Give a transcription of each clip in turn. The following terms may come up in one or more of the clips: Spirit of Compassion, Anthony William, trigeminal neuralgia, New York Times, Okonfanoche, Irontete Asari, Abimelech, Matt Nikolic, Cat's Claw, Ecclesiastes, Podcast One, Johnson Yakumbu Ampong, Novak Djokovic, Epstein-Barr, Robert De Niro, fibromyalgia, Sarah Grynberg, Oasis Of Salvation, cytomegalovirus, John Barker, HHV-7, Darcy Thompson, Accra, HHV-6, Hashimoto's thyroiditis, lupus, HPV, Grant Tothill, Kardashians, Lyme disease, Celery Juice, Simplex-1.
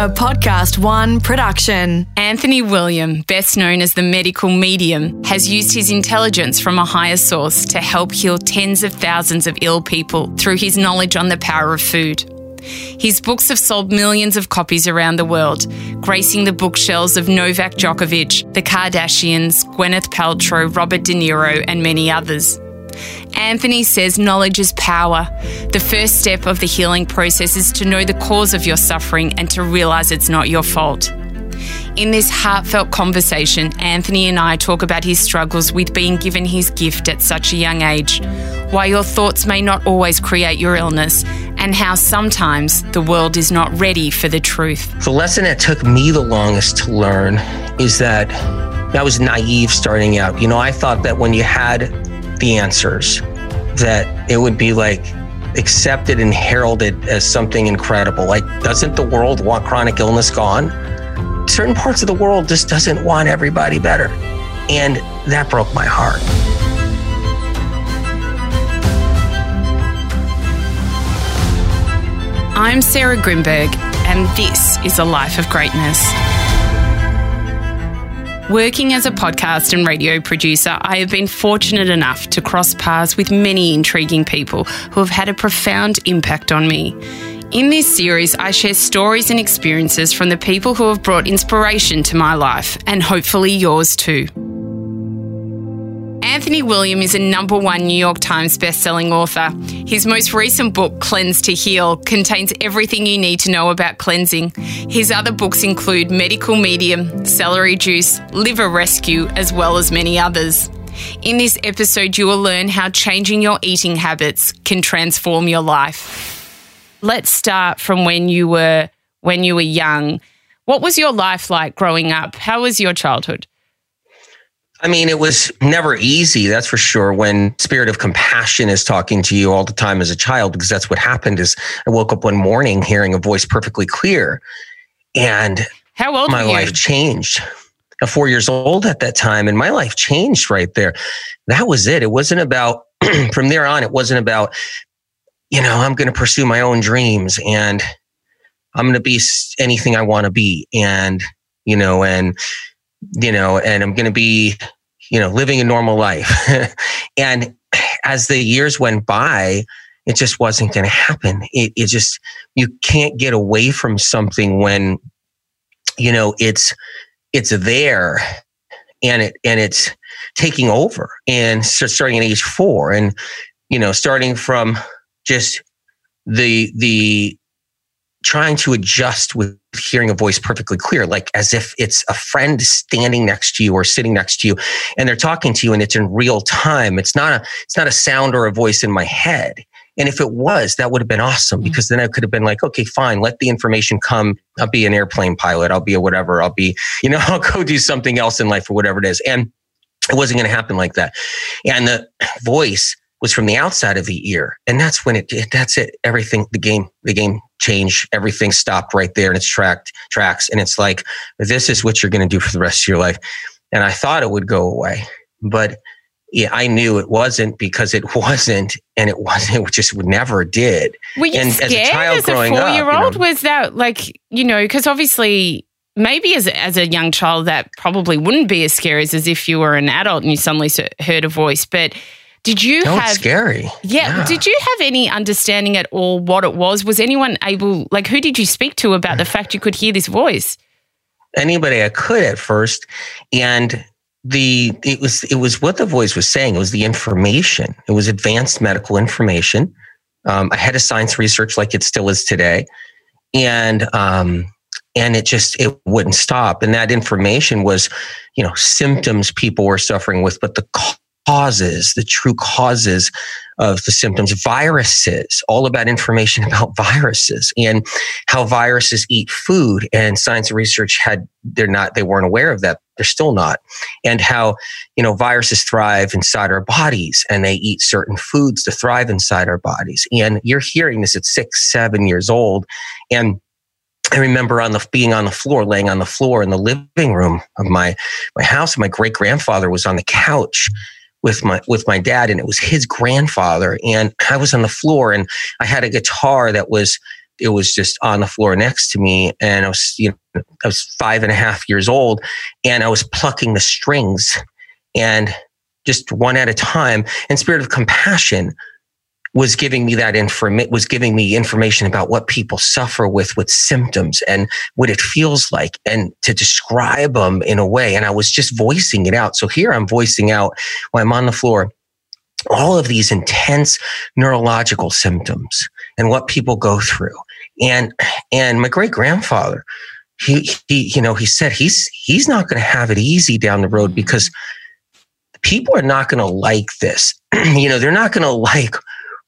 A Podcast One production. Anthony William, best known as the Medical Medium, has used his intelligence from a higher source to help heal tens of thousands of ill people through his knowledge on the power of food. His books have sold millions of copies around the world, gracing the bookshelves of Novak Djokovic, the Kardashians, Gwyneth Paltrow, Robert De Niro, and many others. Anthony says knowledge is power. The first step of the healing process is to know the cause of your suffering and to realise it's not your fault. In this heartfelt conversation, Anthony and I talk about his struggles with being given his gift at such a young age, why your thoughts may not always create your illness, and how sometimes the world is not ready for the truth. The lesson that took me the longest to learn is that I was naive starting out. You know, I thought that when you had the answers, that it would be like accepted and heralded as something incredible. Like, doesn't the world want chronic illness gone? Certain parts of the world just doesn't want everybody better. And that broke my heart. I'm Sarah Grynberg, and this is A Life of Greatness. Working as a podcast and radio producer, I have been fortunate enough to cross paths with many intriguing people who have had a profound impact on me. In this series, I share stories and experiences from the people who have brought inspiration to my life, and hopefully yours too. Anthony William is a #1 New York Times bestselling author. His most recent book, Cleanse to Heal, contains everything you need to know about cleansing. His other books include Medical Medium, Celery Juice, Liver Rescue, as well as many others. In this episode, you will learn how changing your eating habits can transform your life. Let's start from when you were young. What was your life like growing up? How was your childhood? I mean, it was never easy, that's for sure, when Spirit of Compassion is talking to you all the time as a child, because that's what happened is I woke up one morning hearing a voice perfectly clear, and how old my life changed. I'm 4 years old at that time, and my life changed right there. That was it. It wasn't about, from there on, it wasn't about, you know, I'm going to pursue my own dreams, and I'm going to be anything I want to be, and I'm going to be, living a normal life. And as the years went by, it just wasn't going to happen. It just, you can't get away from something when, it's there and it's taking over, and starting at age 4 and, starting from just the trying to adjust with hearing a voice perfectly clear, like as if it's a friend standing next to you or sitting next to you, and they're talking to you, and it's in real time. It's not a sound or a voice in my head. And if it was, that would have been awesome, because then I could have been like, okay, fine, let the information come. I'll be an airplane pilot. I'll be a whatever. I'll be, I'll go do something else in life or whatever it is. And it wasn't going to happen like that. And the voice was from the outside of the ear. And that's when that's it. Everything, the game changed. Everything stopped right there in its tracks. And it's like, this is what you're going to do for the rest of your life. And I thought it would go away, but yeah, I knew it wasn't, because it wasn't, and it wasn't, it just never did. Were you scared as a child growing up? As a 4-year-old, was that like, because obviously maybe as a young child, that probably wouldn't be as scary as if you were an adult and you suddenly heard a voice, but did you have scary? Yeah. Did you have any understanding at all what it was? Was anyone able, who did you speak to about the fact you could hear this voice? Anybody I could at first, and it was what the voice was saying. It was the information. It was advanced medical information, ahead of science research, like it still is today, and it wouldn't stop. And that information was, symptoms people were suffering with, but the true causes of the symptoms, viruses, all about information about viruses and how viruses eat food. And science and research they weren't aware of that. They're still not. And how, viruses thrive inside our bodies, and they eat certain foods to thrive inside our bodies. And you're hearing this at 6, 7 years old. And I remember laying on the floor in the living room of my house. My great grandfather was on the couch with my dad, and it was his grandfather, and I was on the floor, and I had a guitar that was it was just on the floor next to me. And I was, I was 5.5 years old, and I was plucking the strings, and just one at a time. And Spirit of Compassion was giving me that information about what people suffer with symptoms and what it feels like, and to describe them in a way. And I was just voicing it out. So here I'm voicing out when I'm on the floor, all of these intense neurological symptoms and what people go through. And my great grandfather, he said he's not going to have it easy down the road, because people are not going to like this. They're not going to like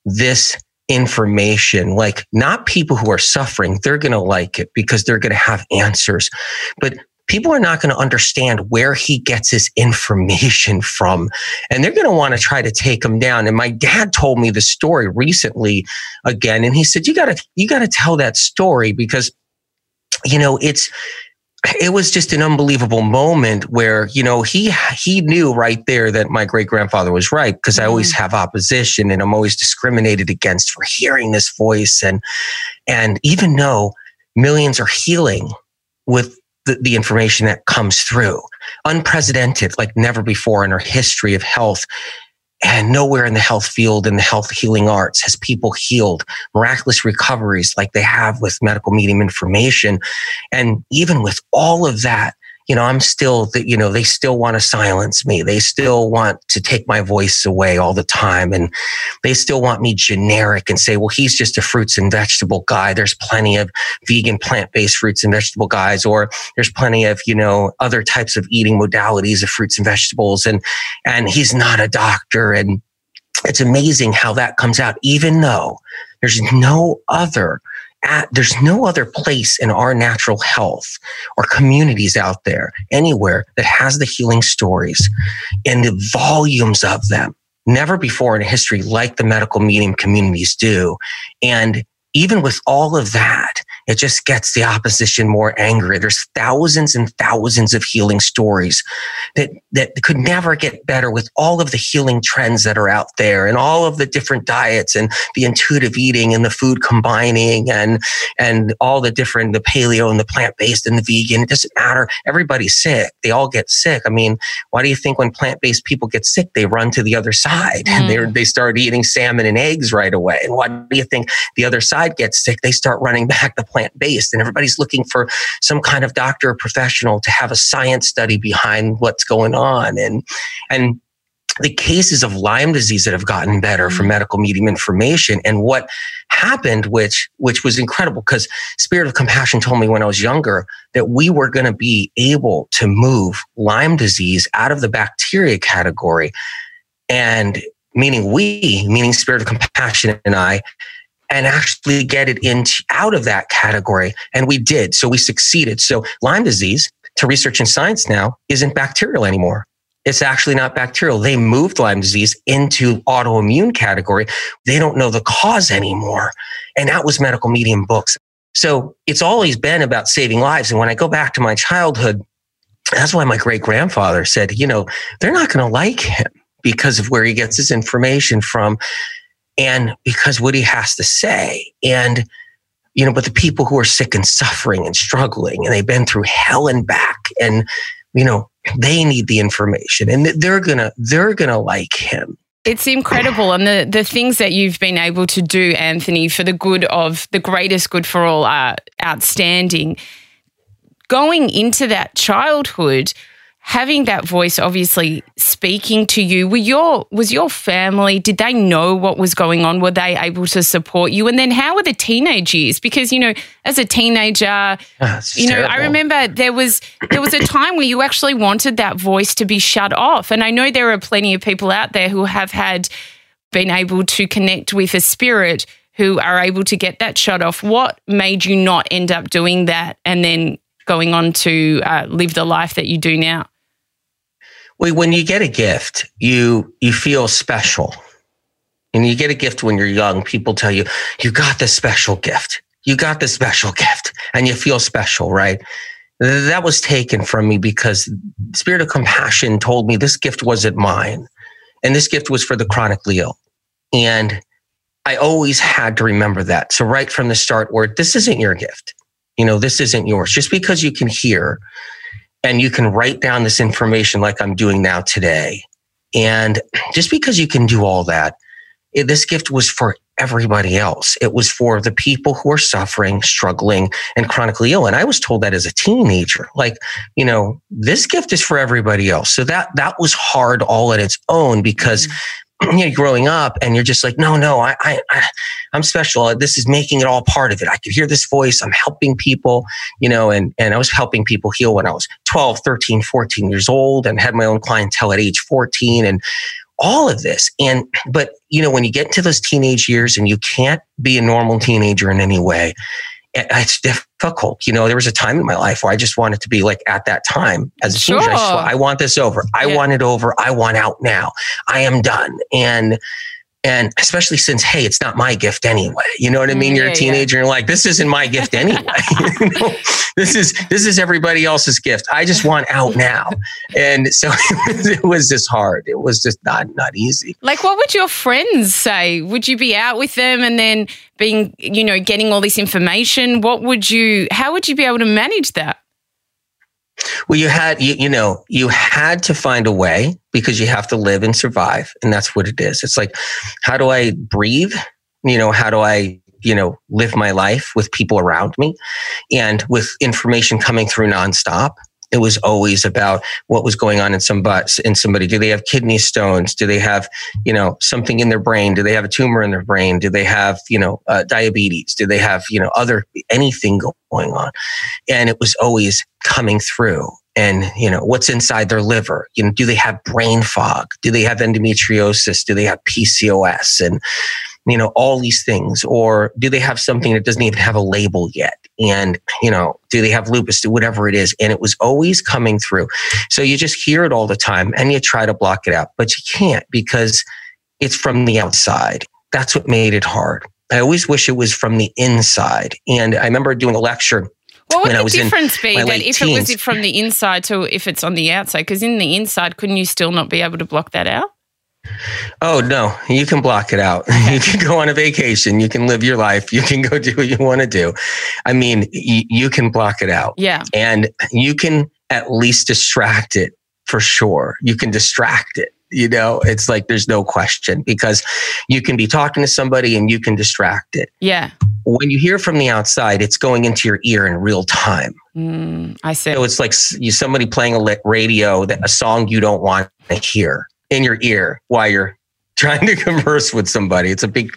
this information. Like, not people who are suffering, they're going to like it because they're going to have answers. But people are not going to understand where he gets his information from, and they're going to want to try to take him down. And my dad told me the story recently again, and he said, you got to tell that story, because, it was just an unbelievable moment where, he knew right there that my great grandfather was right, because I always have opposition, and I'm always discriminated against for hearing this voice. And even though millions are healing with the information that comes through, unprecedented, like never before in our history of health, and nowhere in the health field and the health healing arts has people healed miraculous recoveries like they have with Medical Medium information. And even with all of that, I'm still, they still want to silence me. They still want to take my voice away all the time. And they still want me generic and say, well, he's just a fruits and vegetable guy. There's plenty of vegan, plant-based fruits and vegetable guys, or there's plenty of, other types of eating modalities of fruits and vegetables. And he's not a doctor. And it's amazing how that comes out, even though there's no other place in our natural health or communities out there anywhere that has the healing stories and the volumes of them, never before in history, like the Medical Medium communities do. And even with all of that, it just gets the opposition more angry. There's thousands and thousands of healing stories that could never get better with all of the healing trends that are out there, and all of the different diets and the intuitive eating and the food combining and all the different, the paleo and the plant-based and the vegan. It doesn't matter. Everybody's sick. They all get sick. I mean, why do you think when plant-based people get sick, they run to the other side and they start eating salmon and eggs right away? And why do you think the other side gets sick? They start running back to plant-based, and everybody's looking for some kind of doctor or professional to have a science study behind what's going on. And the cases of Lyme disease that have gotten better from Medical Medium information, and what happened, which was incredible, because Spirit of Compassion told me when I was younger that we were going to be able to move Lyme disease out of the bacteria category, and meaning Spirit of Compassion and I, and actually get it out of that category. And we did. So we succeeded. So Lyme disease, to research and science now, isn't bacterial anymore. It's actually not bacterial. They moved Lyme disease into autoimmune category. They don't know the cause anymore. And that was Medical Medium books. So it's always been about saving lives. And when I go back to my childhood, that's why my great grandfather said, they're not going to like him because of where he gets his information from, and because what he has to say. And, but the people who are sick and suffering and struggling, and they've been through hell and back, and, they need the information, and they're going to like him. It's incredible. And the things that you've been able to do, Anthony, for the good of the greatest good for all, are outstanding. Going into that childhood, having that voice obviously speaking to you, was your family, did they know what was going on? Were they able to support you? And then how were the teenage years? Because, as a teenager, I remember there was a time where you actually wanted that voice to be shut off. And I know there are plenty of people out there who have been able to connect with a spirit who are able to get that shut off. What made you not end up doing that and then going on to live the life that you do now? When you get a gift, you feel special. And you get a gift when you're young. People tell you, you got this special gift. You got this special gift. And you feel special, right? That was taken from me because Spirit of Compassion told me this gift wasn't mine. And this gift was for the chronically ill. And I always had to remember that. So right from the start, where this isn't your gift, you know, this isn't yours. Just because you can hear and you can write down this information like I'm doing now today, and just because you can do all that, this gift was for everybody else. It was for the people who are suffering, struggling, and chronically ill. And I was told that as a teenager, like, you know, this gift is for everybody else. So that was hard all on its own, because you know, growing up and you're just like, no, I'm special. This is making it all part of it. I could hear this voice. I'm helping people, you know, and I was helping people heal when I was 12, 13, 14 years old, and had my own clientele at age 14 and all of this. But you know, when you get into those teenage years and you can't be a normal teenager in any way, it's difficult. You know, there was a time in my life where I just wanted to be like, at that time as a teenager, I want this over. I want it over. I want out now. I am done. And especially since, hey, it's not my gift anyway. You know what I mean? You're a teenager and you're like, this isn't my gift anyway. You know? This is everybody else's gift. I just want out now. And so it was just hard. It was just not easy. Like, what would your friends say? Would you be out with them and then being, you know, getting all this information? How would you be able to manage that? Well, you had to find a way, because you have to live and survive. And that's what it is. It's like, how do I breathe? You know, how do I, you know, live my life with people around me and with information coming through nonstop? It was always about what was going on in somebody. Do they have kidney stones? Do they have, you know, something in their brain? Do they have a tumor in their brain? Do they have, you know, diabetes? Do they have, you know, anything going on? And it was always coming through. And, you know, what's inside their liver? You know, do they have brain fog? Do they have endometriosis? Do they have PCOS? And, you know, all these things. Or do they have something that doesn't even have a label yet? And, you know, do they have lupus? Do whatever it is. And it was always coming through. So you just hear it all the time and you try to block it out, but you can't, because it's from the outside. That's what made it hard. I always wish it was from the inside. And I remember doing a lecture. What would the difference be then if it was from the inside to if it's on the outside? Because in the inside, couldn't you still not be able to block that out? Oh, no, you can block it out. You can go on a vacation. You can live your life. You can go do what you want to do. I mean, you can block it out. Yeah. And you can at least distract it, for sure. You can distract it. You know, it's like, there's no question, because you can be talking to somebody and you can distract it. Yeah. When you hear from the outside, it's going into your ear in real time. I see. So it's like somebody playing a radio, a song you don't want to hear, in your ear while you're trying to converse with somebody. It's a big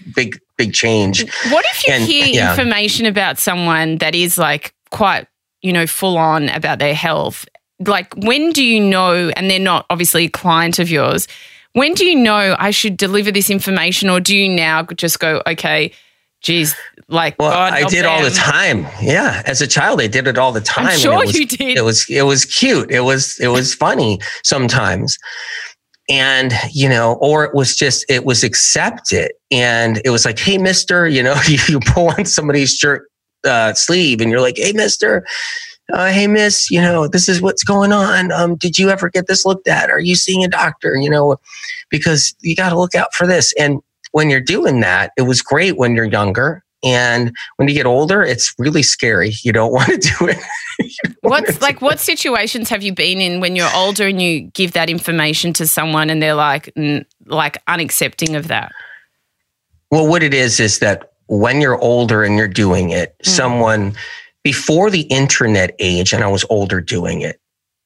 change. What if you hear information about someone that is like quite, you know, full on about their health? Like, when do you know, and they're not obviously a client of yours, when do you know I should deliver this information, or do you now just go, okay, geez, like, well, God, I did all the time. Yeah. As a child, I did it all the time. I'm sure you did. It was cute. It was funny sometimes. And, you know, or it was accepted, and it was like, hey, mister, you know, you pull on somebody's shirt sleeve and you're like, hey, mister, hey, miss, you know, this is what's going on. Did you ever get this looked at? Are you seeing a doctor? You know, because you got to look out for this. And when you're doing that, it was great when you're younger. And when you get older, it's really scary. You don't want to do it. What situations have you been in when you're older and you give that information to someone and they're like unaccepting of that? Well, what it is that when you're older and you're doing it, someone before the internet age, and I was older doing it,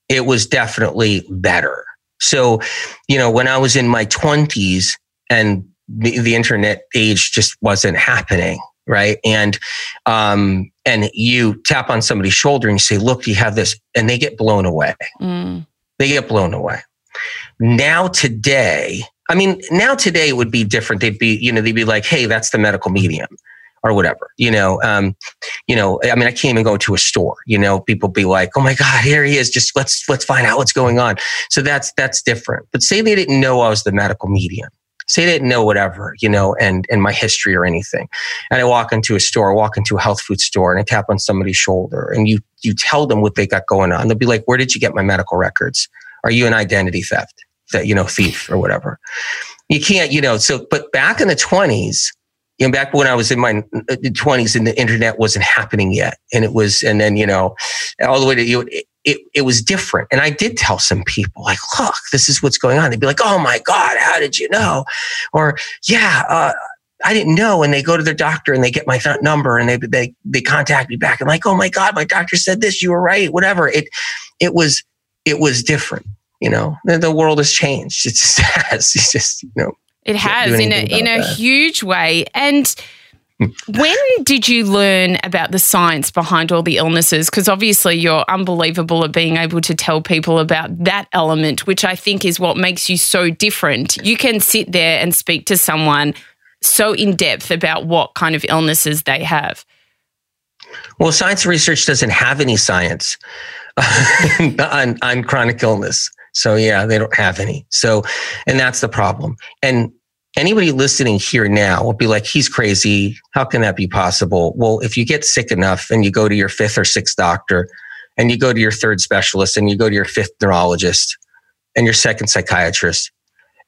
it was definitely better. So, you know, when I was in my 20s and the internet age just wasn't happening. Right. And you tap on somebody's shoulder and you say, look, do you have this? And they get blown away. They get blown away. Now today it would be different. They'd be like, hey, that's the medical medium or whatever, you know, I mean, I can't even go to a store, you know, people be like, oh my God, here he is. Just let's find out what's going on. So that's different. But say they didn't know I was the medical medium. Say they didn't know whatever, you know, and my history or anything. And I walk into a health food store, and I tap on somebody's shoulder, and you tell them what they got going on. They'll be like, where did you get my medical records? Are you an identity theft, that, you know, thief or whatever? You can't, you know, so, but back in the 20s, you know, back when I was in my 20s and the internet wasn't happening yet. And it was, and then, you know, all the way to you, it was different. And I did tell some people, like, look, this is what's going on. They'd be like, oh my God, how did you know? Or yeah, I didn't know. And they go to their doctor and they get my number and they contact me back. I'm like, oh my God, my doctor said this, you were right, whatever. It was different. You know, the world has changed. It's just, you know, it has in a huge way. And when did you learn about the science behind all the illnesses? Because obviously you're unbelievable at being able to tell people about that element, which I think is what makes you so different. You can sit there and speak to someone so in depth about what kind of illnesses they have. Well, science research doesn't have any science on chronic illness. So yeah, they don't have any. So, and that's the problem. And anybody listening here now will be like, he's crazy. How can that be possible? Well, if you get sick enough and you go to your fifth or sixth doctor and you go to your third specialist and you go to your fifth neurologist and your second psychiatrist,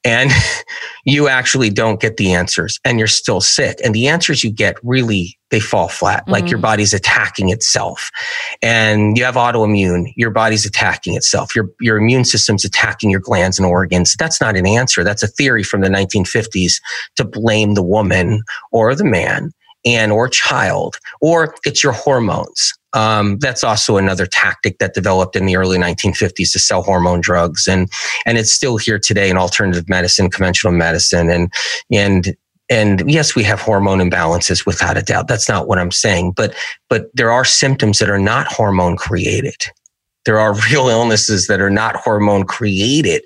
and you actually don't get the answers and you're still sick. And the answers you get really, they fall flat. Mm-hmm. Like your body's attacking itself and you have autoimmune, your body's attacking itself. Your immune system's attacking your glands and organs. That's not an answer. That's a theory from the 1950s to blame the woman or the man and or child, or it's your hormones. That's also another tactic that developed in the early 1950s to sell hormone drugs. And it's still here today in alternative medicine, conventional medicine. And yes, we have hormone imbalances without a doubt. That's not what I'm saying, but there are symptoms that are not hormone created. There are real illnesses that are not hormone created.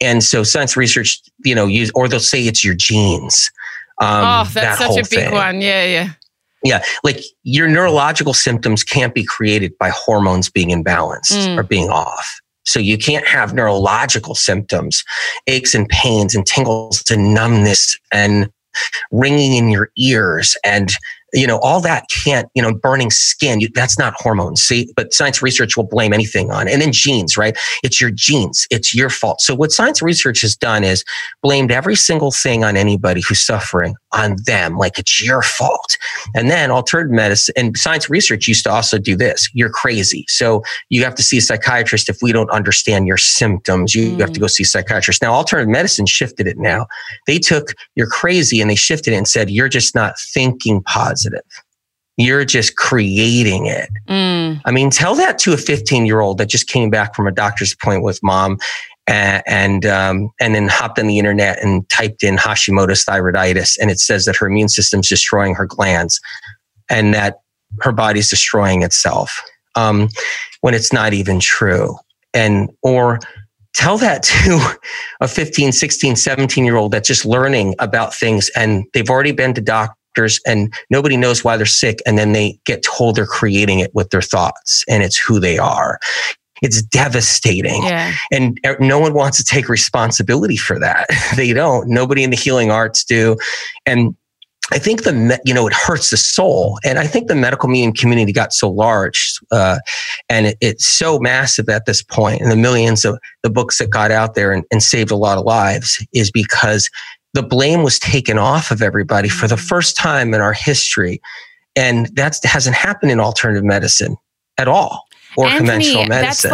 And so science research, you know, or they'll say it's your genes. That's such a big one. Yeah. Like your neurological symptoms can't be created by hormones being imbalanced or being off. So you can't have neurological symptoms, aches and pains and tingles and numbness and ringing in your ears and, you know, all that can't, you know, burning skin. That's not hormones. See, but science research will blame anything on. And then genes, right? It's your genes. It's your fault. So what science research has done is blamed every single thing on anybody who's suffering on them. Like it's your fault. And then alternative medicine and science research used to also do this. You're crazy. So you have to see a psychiatrist. If we don't understand your symptoms, you have to go see a psychiatrist. Now, alternative medicine shifted it. Now they took you're crazy and they shifted it and said, you're just not thinking positive. You're just creating it. I mean, tell that to a 15-year-old that just came back from a doctor's appointment with mom and then hopped on the internet and typed in Hashimoto's thyroiditis. And it says that her immune system's destroying her glands and that her body's destroying itself when it's not even true. And, or tell that to a 15, 16, 17-year-old that's just learning about things and they've already been to doctors and nobody knows why they're sick. And then they get told they're creating it with their thoughts and it's who they are. It's devastating. Yeah. And no one wants to take responsibility for that. They don't. Nobody in the healing arts do. And I think it hurts the soul. And I think the medical medium community got so large and it's so massive at this point. And the millions of the books that got out there and saved a lot of lives is because the blame was taken off of everybody for the first time in our history. And that hasn't happened in alternative medicine at all or conventional medicine.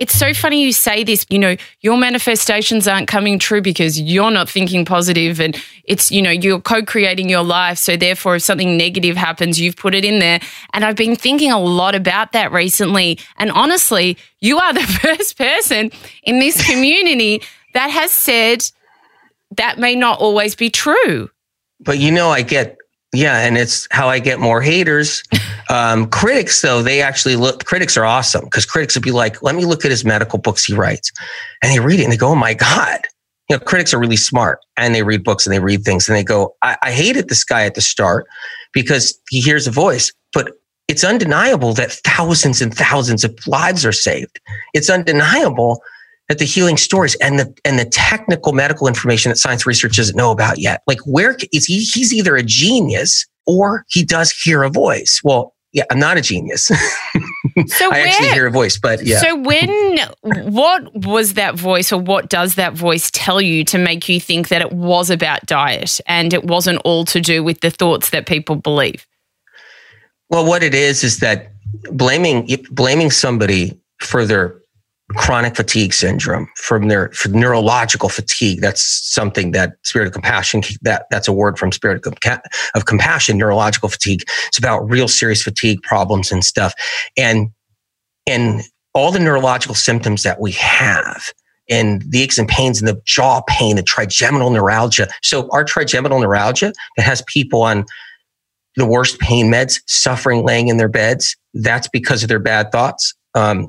It's so funny you say this, you know, your manifestations aren't coming true because you're not thinking positive and it's, you know, you're co-creating your life. So therefore, if something negative happens, you've put it in there. And I've been thinking a lot about that recently. And honestly, you are the first person in this community that has said, that may not always be true. But, you know, and it's how I get more haters. Critics, though, critics are awesome because critics would be like, let me look at his medical books he writes. And they read it and they go, oh, my God. You know, critics are really smart and they read books and they read things and they go, I hated this guy at the start because he hears a voice, but it's undeniable that thousands and thousands of lives are saved. It's undeniable that the healing stories and the technical medical information that science research doesn't know about yet. Like, where is he? He's either a genius or he does hear a voice. Well, yeah, I'm not a genius. So I actually hear a voice, but yeah. So what was that voice, or what does that voice tell you to make you think that it was about diet and it wasn't all to do with the thoughts that people believe? Well, what it is that blaming somebody for their chronic fatigue syndrome, for neurological fatigue. That's something that Spirit of Compassion, that's a word from Spirit of Compassion, neurological fatigue. It's about real serious fatigue problems and stuff. And all the neurological symptoms that we have, and the aches and pains and the jaw pain, the trigeminal neuralgia. So our trigeminal neuralgia that has people on the worst pain meds suffering, laying in their beds, that's because of their bad thoughts.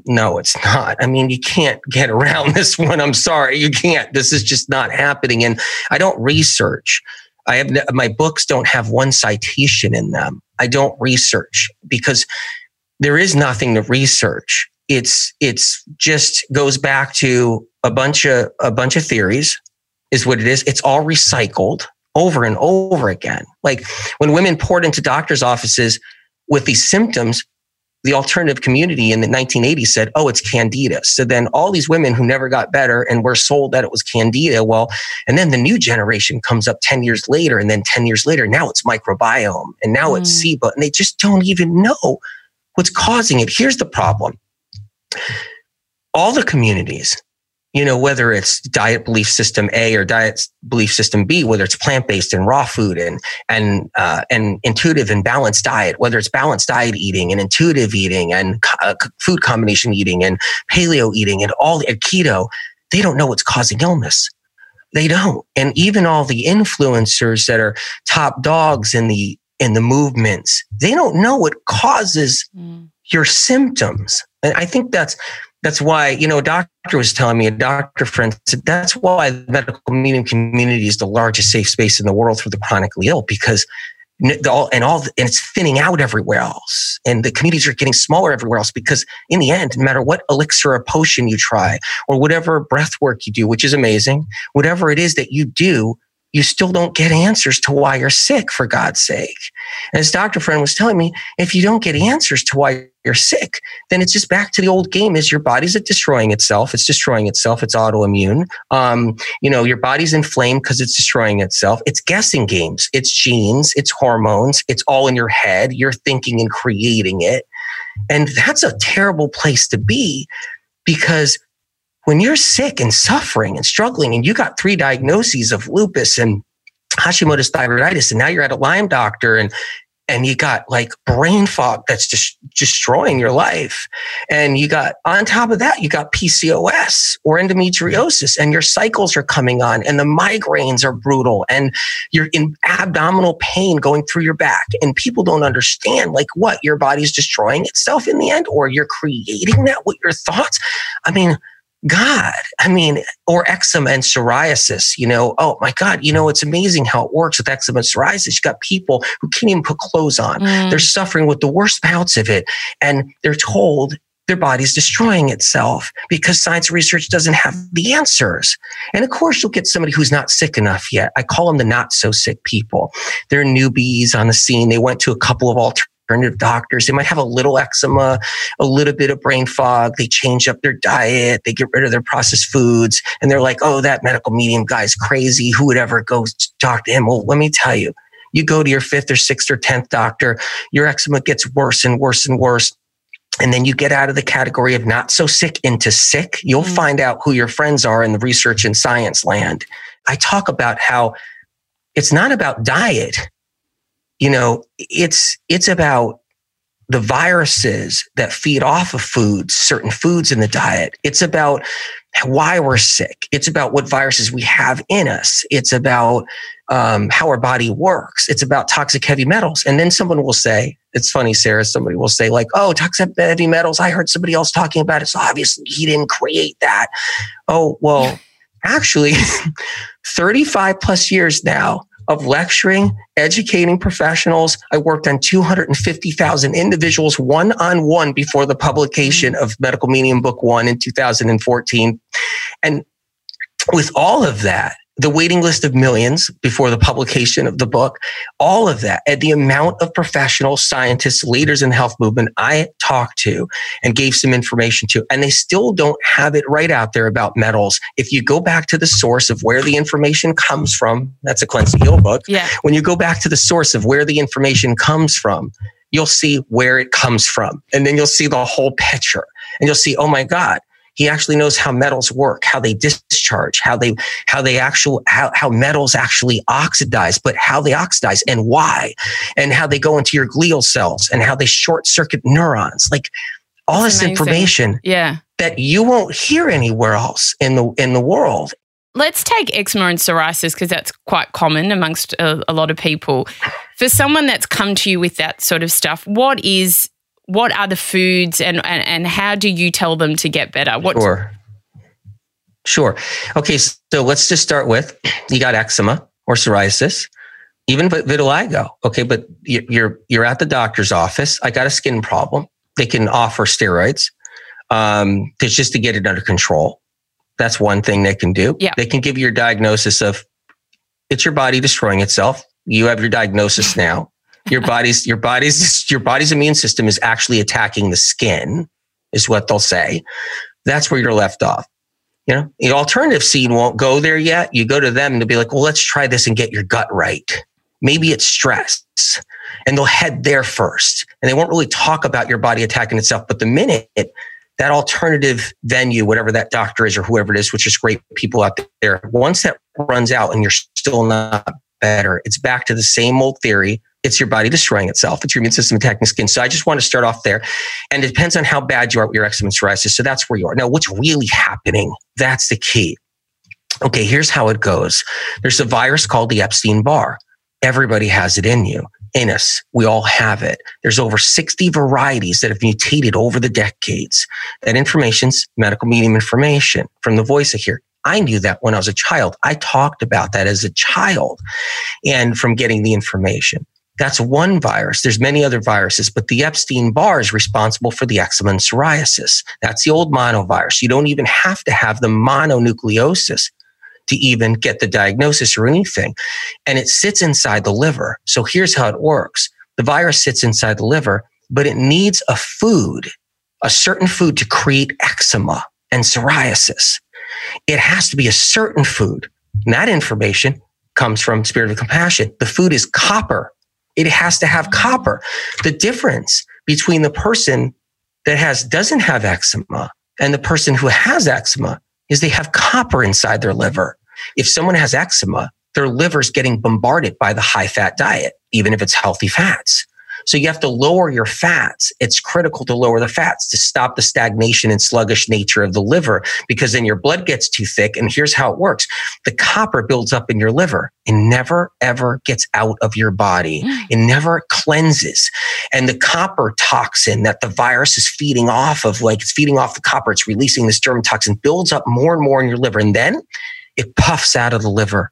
No, it's not. I mean, you can't get around this one. I'm sorry. You can't. This is just not happening. And I don't research. My books don't have one citation in them. I don't research because there is nothing to research. It's just goes back to a bunch of theories is what it is. It's all recycled over and over again. Like when women poured into doctors' offices with these symptoms, the alternative community in the 1980s said, oh, it's candida. So then all these women who never got better and were sold that it was candida. Well, and then the new generation comes up 10 years later, and then 10 years later, now it's microbiome, and now it's SIBO, and they just don't even know what's causing it. Here's the problem. All the communities, whether it's diet belief system A or diet belief system B, whether it's plant-based and raw food and intuitive and balanced diet, whether it's balanced diet eating and intuitive eating and food combination eating and paleo eating and keto, they don't know what's causing illness. They don't. And even all the influencers that are top dogs in the movements, they don't know what causes your symptoms. And I think that's why, a doctor was telling me, a doctor friend said, that's why the medical medium community is the largest safe space in the world for the chronically ill, because and it's thinning out everywhere else. And the communities are getting smaller everywhere else, because in the end, no matter what elixir or potion you try, or whatever breath work you do, which is amazing, whatever it is that you do, you still don't get answers to why you're sick, for God's sake. And this doctor friend was telling me, if you don't get answers to why you're sick, then it's just back to the old game. Is your body's destroying itself. It's destroying itself. It's autoimmune. Your body's inflamed because it's destroying itself. It's guessing games. It's genes. It's hormones. It's all in your head. You're thinking and creating it. And that's a terrible place to be, because when you're sick and suffering and struggling, and you got 3 diagnoses of lupus and Hashimoto's thyroiditis, and now you're at a Lyme doctor, and you got like brain fog that's just destroying your life, and you got, on top of that, you got PCOS or endometriosis, and your cycles are coming on, and the migraines are brutal, and you're in abdominal pain going through your back, and people don't understand what your body's destroying itself in the end, or you're creating that with your thoughts. Or eczema and psoriasis, oh my God, it's amazing how it works with eczema and psoriasis. You got people who can't even put clothes on. They're suffering with the worst bouts of it. And they're told their body's destroying itself because science research doesn't have the answers. And of course, you'll get somebody who's not sick enough yet. I call them the not so sick people. They're newbies on the scene. They went to a couple of alternative doctors. They might have a little eczema, a little bit of brain fog. They change up their diet. They get rid of their processed foods. And they're like, oh, that medical medium guy's crazy. Who would ever go talk to him? Well, let me tell you, you go to your 5th or 6th or 10th doctor, your eczema gets worse and worse and worse. And then you get out of the category of not so sick into sick. You'll find out who your friends are in the research and science land. I talk about how it's not about diet. It's about the viruses that feed off of foods, certain foods in the diet. It's about why we're sick. It's about what viruses we have in us. It's about how our body works. It's about toxic heavy metals. And then someone will say, it's funny, Sarah, somebody will say oh, toxic heavy metals. I heard somebody else talking about it, so obviously he didn't create that. Oh, well, actually, 35 plus years now of lecturing, educating professionals. I worked on 250,000 individuals one-on-one before the publication of Medical Medium Book 1 in 2014. And with all of that, the waiting list of millions before the publication of the book, all of that, and the amount of professional scientists, leaders in the health movement I talked to and gave some information to, and they still don't have it right out there about metals. If you go back to the source of where the information comes from, that's a Cleanse to Heal book. Yeah. When you go back to the source of where the information comes from, you'll see where it comes from. And then you'll see the whole picture and you'll see, oh my God, he actually knows how metals work, how they discharge, how metals actually oxidize, but how they oxidize and why, and how they go into your glial cells and how they short circuit neurons. Like all this information that you won't hear anywhere else in the world. Let's take eczema and psoriasis because that's quite common amongst a lot of people. For someone that's come to you with that sort of stuff, what are the foods and how do you tell them to get better? Sure. Okay, so let's just start with, you got eczema or psoriasis, even vitiligo. Okay, but you're at the doctor's office. I got a skin problem. They can offer steroids just to get it under control. That's one thing they can do. Yeah. They can give you your diagnosis of, it's your body destroying itself. You have your diagnosis now. Your body's immune system is actually attacking the skin, is what they'll say. That's where you're left off. You know, the alternative scene won't go there yet. You go to them to be like, well, let's try this and get your gut right. Maybe it's stress, and they'll head there first. And they won't really talk about your body attacking itself. But the minute that alternative venue, whatever that doctor is or whoever it is, which is great people out there, once that runs out and you're still not better, it's back to the same old theory. It's your body destroying itself. It's your immune system attacking skin. So I just want to start off there. And it depends on how bad you are with your eczema and psoriasis. So that's where you are. Now, what's really happening? That's the key. Okay, here's how it goes. There's a virus called the Epstein-Barr. Everybody has it in us. We all have it. There's over 60 varieties that have mutated over the decades. That information's Medical Medium information from the voice of here. I knew that when I was a child. I talked about that as a child and from getting the information. That's one virus. There's many other viruses, but the Epstein-Barr is responsible for the eczema and psoriasis. That's the old monovirus. You don't even have to have the mononucleosis to even get the diagnosis or anything. And it sits inside the liver. So here's how it works. The virus sits inside the liver, but it needs a food, a certain food to create eczema and psoriasis. It has to be a certain food. And that information comes from Spirit of Compassion. The food is copper. It has to have copper. The difference between the person that doesn't have eczema and the person who has eczema is they have copper inside their liver. If someone has eczema, their liver's getting bombarded by the high-fat diet, even if it's healthy fats. So you have to lower your fats. It's critical to lower the fats to stop the stagnation and sluggish nature of the liver, because then your blood gets too thick. And here's how it works. The copper builds up in your liver and never, ever gets out of your body. It never cleanses. And the copper toxin that the virus is feeding off of, like it's feeding off the copper, it's releasing this germ toxin, builds up more and more in your liver. And then it puffs out of the liver.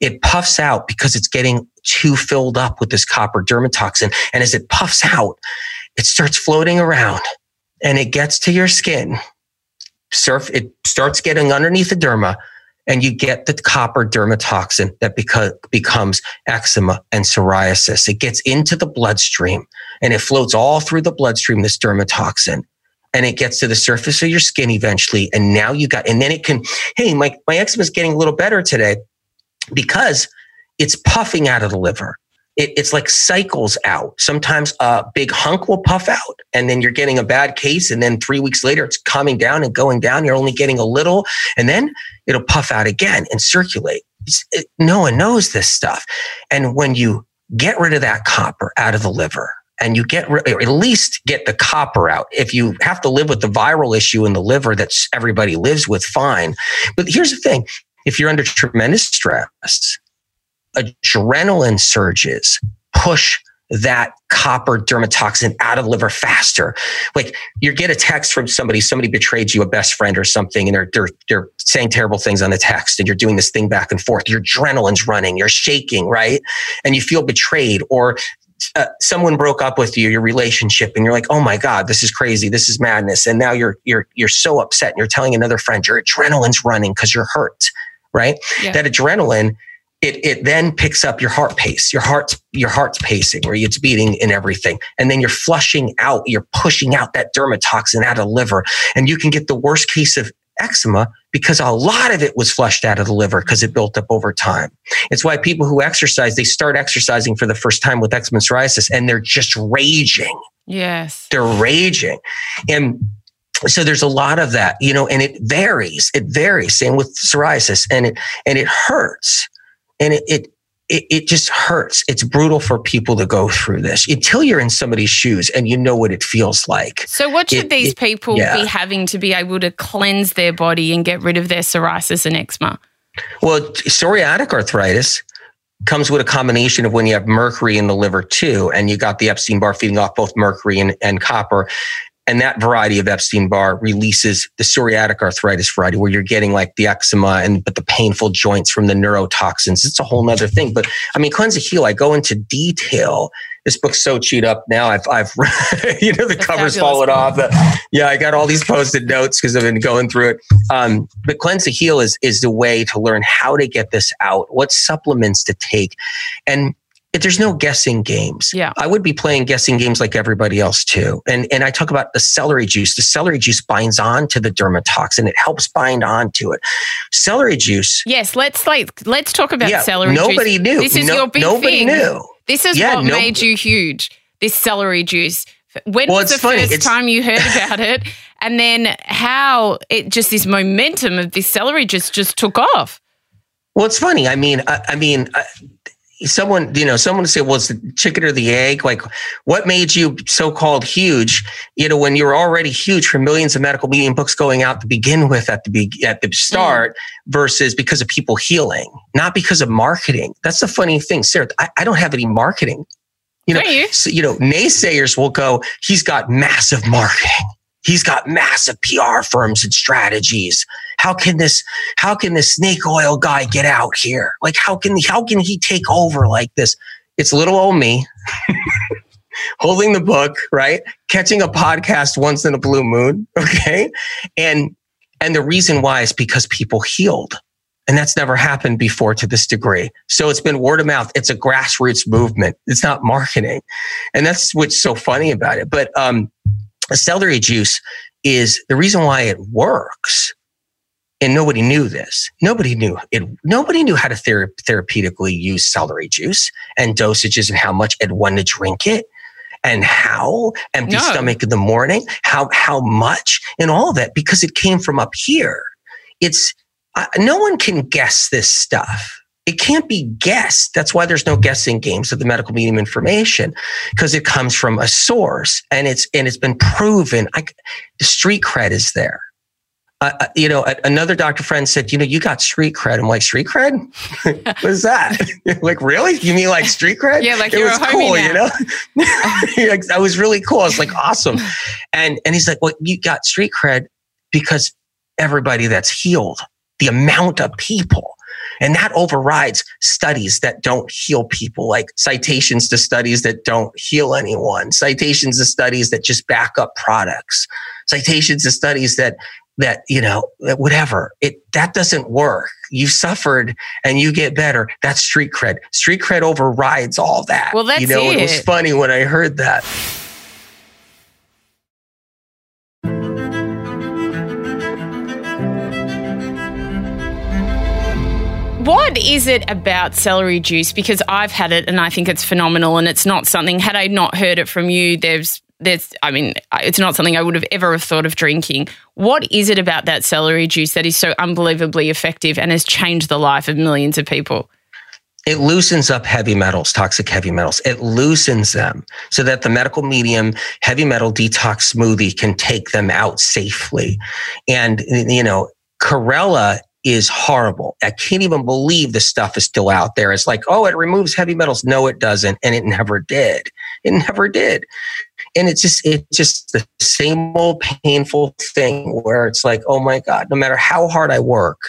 It puffs out because it's getting too filled up with this copper dermatoxin. And as it puffs out, it starts floating around and it gets to your skin. It starts getting underneath the derma and you get the copper dermatoxin that becomes eczema and psoriasis. It gets into the bloodstream and it floats all through the bloodstream, this dermatoxin. And it gets to the surface of your skin eventually. And now hey, my eczema is getting a little better today. Because it's puffing out of the liver. It's like cycles out. Sometimes a big hunk will puff out and then you're getting a bad case. And then 3 weeks later, it's coming down and going down. You're only getting a little and then it'll puff out again and circulate. No one knows this stuff. And when you get rid of that copper out of the liver, and you or at least get the copper out. If you have to live with the viral issue in the liver that everybody lives with, fine. But here's the thing. If you're under tremendous stress, adrenaline surges push that copper dermatoxin out of the liver faster. Like you get a text from somebody betrayed you, a best friend or something, and they're saying terrible things on the text and you're doing this thing back and forth. Your adrenaline's running, you're shaking, right? And you feel betrayed, or someone broke up with you, your relationship, and you're like, oh my God, this is crazy. This is madness. And now you're so upset and you're telling another friend, your adrenaline's running because you're hurt. right? Yeah. That adrenaline, it then picks up your heart pace, your heart's pacing, where it's beating and everything. And then you're flushing out, you're pushing out that dermatoxin out of the liver. And you can get the worst case of eczema because a lot of it was flushed out of the liver because it built up over time. It's why people who exercise, they start exercising for the first time with eczema and psoriasis and they're just raging. Yes. They're raging. And so there's a lot of that, you know, and it varies. Same with psoriasis, and it hurts, and it just hurts. It's brutal for people to go through this until you're in somebody's shoes and you know what it feels like. So what should these people be having to be able to cleanse their body and get rid of their psoriasis and eczema? Well, psoriatic arthritis comes with a combination of when you have mercury in the liver too, and you got the Epstein-Barr feeding off both mercury and copper. And that variety of Epstein-Barr releases the psoriatic arthritis variety, where you're getting like the eczema but the painful joints from the neurotoxins. It's a whole nother thing. But I mean, Cleanse to Heal, I go into detail. This book's so chewed up now. I've you know, the cover's fallen off. I got all these Post-it notes because I've been going through it. But Cleanse to Heal is the way to learn how to get this out, what supplements to take, and if there's no guessing games. Yeah. I would be playing guessing games like everybody else too. And I talk about the celery juice. The celery juice binds on to the dermatoxin. It helps bind on to it. Celery juice. Yes, let's talk about celery juice. Nobody knew. This is your big thing. Nobody knew. This is what made you huge, this celery juice. When was the first time you heard about it? And then how it just, this momentum of this celery juice just took off. Well, it's funny. I mean, someone would say, well, it's the chicken or the egg. Like, what made you so-called huge, you know, when you were already huge for millions of medical medium books going out to begin with at the start, versus because of people healing, not because of marketing. That's the funny thing, Sarah. I don't have any marketing. You know, naysayers will go, he's got massive marketing. He's got massive PR firms and strategies. How can this snake oil guy get out here? Like, how can he take over like this? It's little old me holding the book, right? Catching a podcast once in a blue moon. Okay. And the reason why is because people healed. And that's never happened before to this degree. So it's been word of mouth. It's a grassroots movement. It's not marketing. And that's what's so funny about it. But celery juice is the reason why it works. And nobody knew this. Nobody knew it. Nobody knew how to therapeutically use celery juice and dosages and how much and when to drink it and how empty stomach in the morning, how much and all that, because it came from up here. It's no one can guess this stuff. It can't be guessed. That's why there's no guessing games of the medical medium information, because it comes from a source and it's been proven. The street cred is there. You know, another doctor friend said, you know, you got street cred. I'm like, street cred? What is that? Like, really? You mean like street cred? Yeah, like it was cool, you know? I was really cool. I was like, awesome. And he's like, well, you got street cred because everybody that's healed, the amount of people. And that overrides studies that don't heal people, like citations to studies that don't heal anyone, citations to studies that just back up products, citations to studies that you know, whatever. That doesn't work. You suffered and you get better. That's street cred. Street cred overrides all that. Well, that's it. It was funny when I heard that. What is it about celery juice? Because I've had it and I think it's phenomenal, and it's not something, had I not heard it from you, it's not something I would have ever have thought of drinking. What is it about that celery juice that is so unbelievably effective and has changed the life of millions of people? It loosens up heavy metals, toxic heavy metals. It loosens them so that the medical medium heavy metal detox smoothie can take them out safely. And, you know, Corella is horrible. I can't even believe this stuff is still out there. It's like, oh, it removes heavy metals. No, it doesn't. And it never did. It never did. And it's just the same old painful thing where it's like, oh my God, no matter how hard I work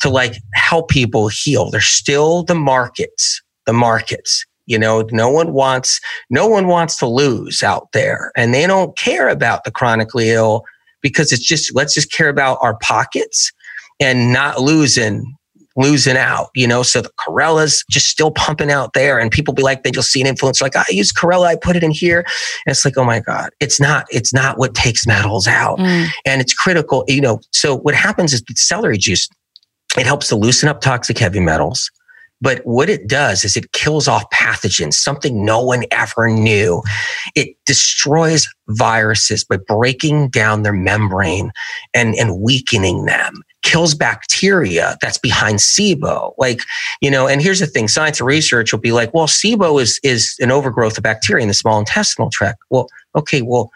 to like help people heal, there's still the markets, you know, no one wants to lose out there, and they don't care about the chronically ill because it's just, let's just care about our pockets and not losing losing out, you know? So the Corella's just still pumping out there, and people be like, they just see an influencer like, I use Corella, I put it in here. And it's like, oh my God, it's not what takes metals out. Mm. And it's critical, you know? So what happens is with celery juice, it helps to loosen up toxic heavy metals. But what it does is it kills off pathogens, something no one ever knew. It destroys viruses by breaking down their membrane and weakening them. Kills bacteria that's behind SIBO. Like, you know, and here's the thing, science and research will be like, well, SIBO is an overgrowth of bacteria in the small intestinal tract. Well, okay, well,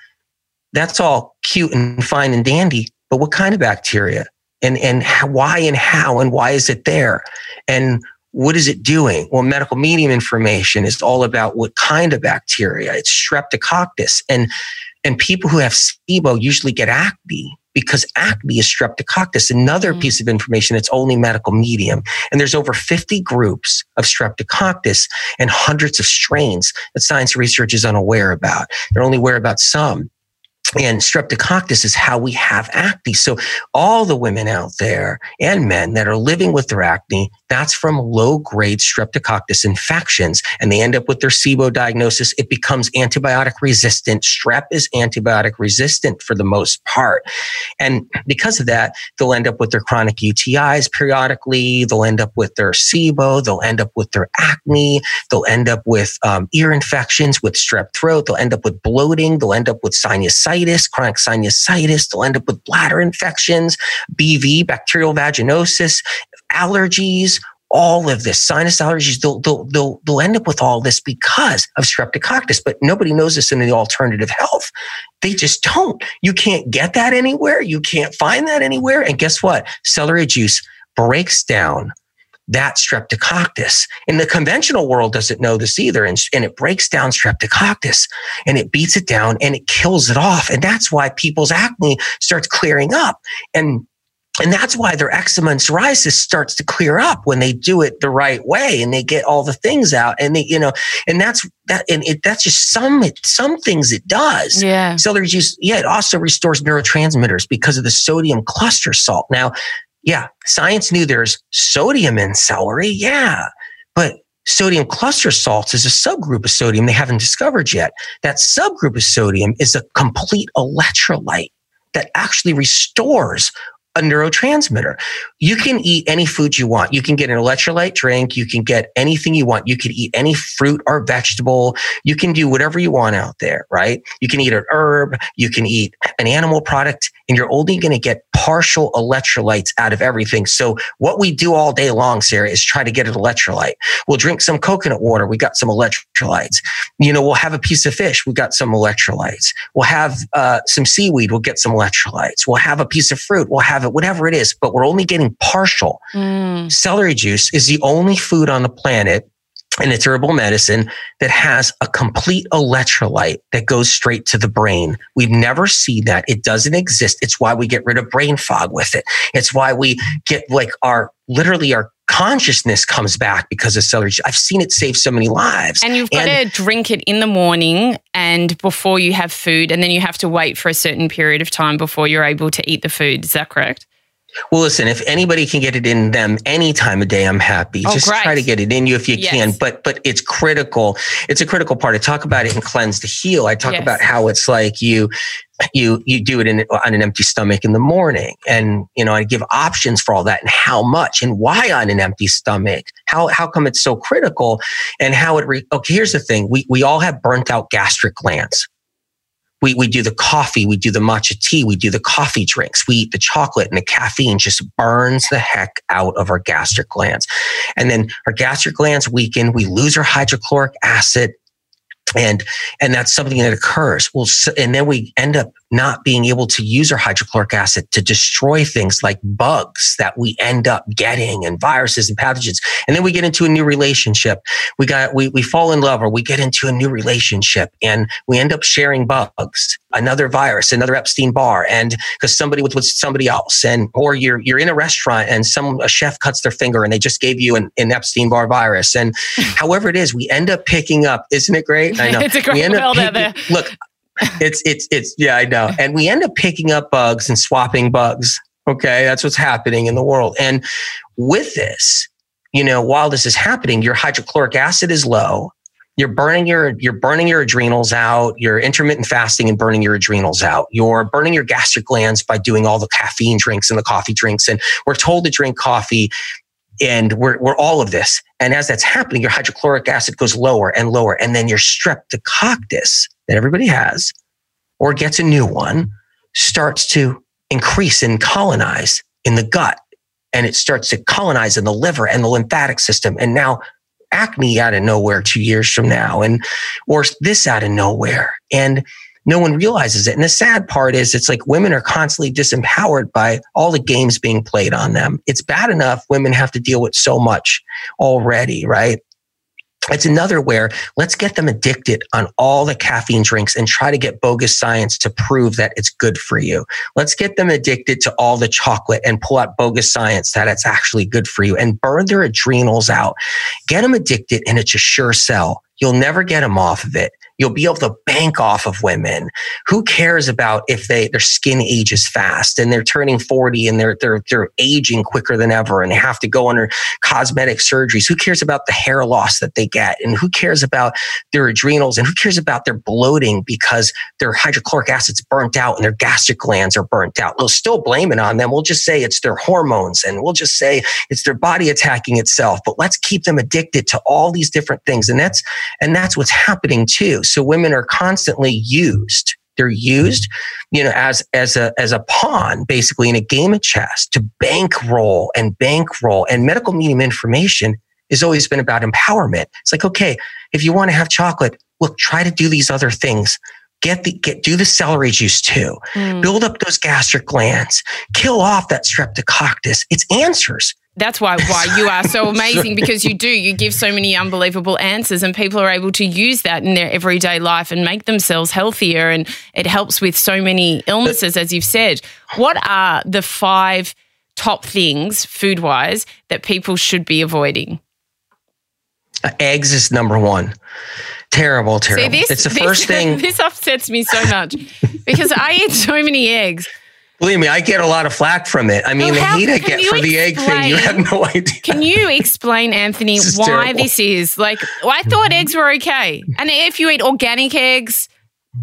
that's all cute and fine and dandy, but what kind of bacteria? And how, why and how, and why is it there? And what is it doing? Well, medical medium information is all about what kind of bacteria. It's streptococcus. And people who have SIBO usually get acne because acne is streptococcus, another piece of information that's only medical medium. And there's over 50 groups of streptococcus and hundreds of strains that science research is unaware about. They're only aware about some. And streptococcus is how we have acne. So all the women out there and men that are living with their acne, that's from low-grade streptococcus infections. And they end up with their SIBO diagnosis. It becomes antibiotic resistant. Strep is antibiotic resistant for the most part. And because of that, they'll end up with their chronic UTIs periodically. They'll end up with their SIBO. They'll end up with their acne. They'll end up with ear infections, with strep throat. They'll end up with bloating. They'll end up with sinusitis. Chronic sinusitis, they'll end up with bladder infections, BV, bacterial vaginosis, allergies, all of this, sinus allergies. They'll end up with all this because of streptococcus, but nobody knows this in the alternative health. They just don't. You can't get that anywhere. You can't find that anywhere. And guess what? Celery juice breaks down that streptococcus. And the conventional world doesn't know this either. And it breaks down streptococcus and it beats it down and it kills it off. And that's why people's acne starts clearing up. And that's why their eczema and psoriasis starts to clear up when they do it the right way and they get all the things out. And they, you know, and that's that, and it, that's just some things it does. Yeah. Celery juice. Yeah. It also restores neurotransmitters because of the sodium cluster salt. Now, yeah, science knew there's sodium in celery, yeah. But sodium cluster salts is a subgroup of sodium they haven't discovered yet. That subgroup of sodium is a complete electrolyte that actually restores a neurotransmitter. You can eat any food you want. You can get an electrolyte drink. You can get anything you want. You can eat any fruit or vegetable. You can do whatever you want out there, right? You can eat an herb. You can eat an animal product, and you're only going to get partial electrolytes out of everything. So what we do all day long, Sarah, is try to get an electrolyte. We'll drink some coconut water. We got some electrolytes. You know, we'll have a piece of fish. We got some electrolytes. We'll have some seaweed. We'll get some electrolytes. We'll have a piece of fruit. We'll have it, whatever it is, but we're only getting partial. Celery juice is the only food on the planet, and it's herbal medicine, that has a complete electrolyte that goes straight to the brain. We've never seen that. It doesn't exist. It's why we get rid of brain fog with it. It's why we get like our consciousness comes back because of celery juice. I've seen it save so many lives. And you've got to drink it in the morning and before you have food, and then you have to wait for a certain period of time before you're able to eat the food. Is that correct? Well, listen, if anybody can get it in them any time of day, I'm happy. Just great. Try to get it in you if you can. But it's critical. It's a critical part. I talk about it in Cleanse to Heal. I talk about how it's like you do it on an empty stomach in the morning. And, you know, I give options for all that and how much and why on an empty stomach. How come it's so critical and how it... Okay, here's the thing. We all have burnt out gastric glands. We do the coffee, we do the matcha tea, we do the coffee drinks, we eat the chocolate, and the caffeine just burns the heck out of our gastric glands. And then our gastric glands weaken, we lose our hydrochloric acid, and that's something that occurs. Well, and then we end up not being able to use our hydrochloric acid to destroy things like bugs that we end up getting and viruses and pathogens. And then we get into a new relationship. We fall in love, or we get into a new relationship, and we end up sharing bugs, another virus, another Epstein-Barr, and because somebody with somebody else, and or you're in a restaurant and a chef cuts their finger and they just gave you an Epstein-Barr virus. And however it is, we end up picking up. Isn't it great? I know. It's a great world out there. Look, it's, yeah, I know. And we end up picking up bugs and swapping bugs Okay. That's what's happening in the world. And with this, you know, while this is happening, your hydrochloric acid is low. You're burning your adrenals out. You're intermittent fasting and burning your adrenals out. You're burning your gastric glands by doing all the caffeine drinks and the coffee drinks. And we're told to drink coffee and we're all of this. And as that's happening, your hydrochloric acid goes lower and lower. And then your streptococcus that everybody has or gets a new one starts to increase and colonize in the gut. And it starts to colonize in the liver and the lymphatic system. And now acne out of nowhere 2 years from now, and or this out of nowhere. And no one realizes it. And the sad part is it's like women are constantly disempowered by all the games being played on them. It's bad enough women have to deal with so much already, right? It's another where let's get them addicted on all the caffeine drinks and try to get bogus science to prove that it's good for you. Let's get them addicted to all the chocolate and pull out bogus science that it's actually good for you and burn their adrenals out. Get them addicted and it's a sure sell. You'll never get them off of it. You'll be able to bank off of women. Who cares about if their skin ages fast and they're turning 40 and they're aging quicker than ever and they have to go under cosmetic surgeries? Who cares about the hair loss that they get? And who cares about their adrenals? And who cares about their bloating because their hydrochloric acid's burnt out and their gastric glands are burnt out? We'll still blame it on them. We'll just say it's their hormones and we'll just say it's their body attacking itself. But let's keep them addicted to all these different things. And that's what's happening too. So women are constantly used. They're used, you know, as a pawn, basically, in a game of chess to bankroll. And medical medium information has always been about empowerment. It's like, okay, if you want to have chocolate, look, try to do these other things. Do the celery juice too. Build up those gastric glands. Kill off that streptococcus. It's answers. That's why you are so amazing, because you give so many unbelievable answers and people are able to use that in their everyday life and make themselves healthier, and it helps with so many illnesses, as you've said. What are the 5 top things food-wise that people should be avoiding? Eggs is number 1. Terrible. See, it's the first thing. This upsets me so much because I eat so many eggs. Believe me, I get a lot of flack from it. I mean, the heat I get for the egg thing, you have no idea. Can you explain, Anthony, why this is? Like, I thought eggs were okay. And if you eat organic eggs,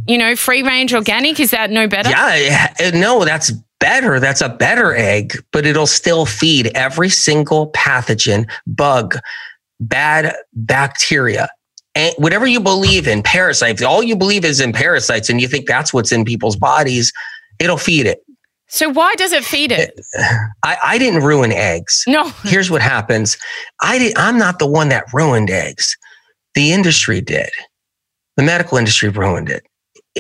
you know, free-range organic, is that no better? Yeah, no, that's better. That's a better egg, but it'll still feed every single pathogen, bug, bad bacteria. And whatever you believe in, parasites, all you believe is in parasites and you think that's what's in people's bodies, it'll feed it. So why does it feed it? I didn't ruin eggs. No. Here's what happens. I'm not the one that ruined eggs. The industry did. The medical industry ruined it.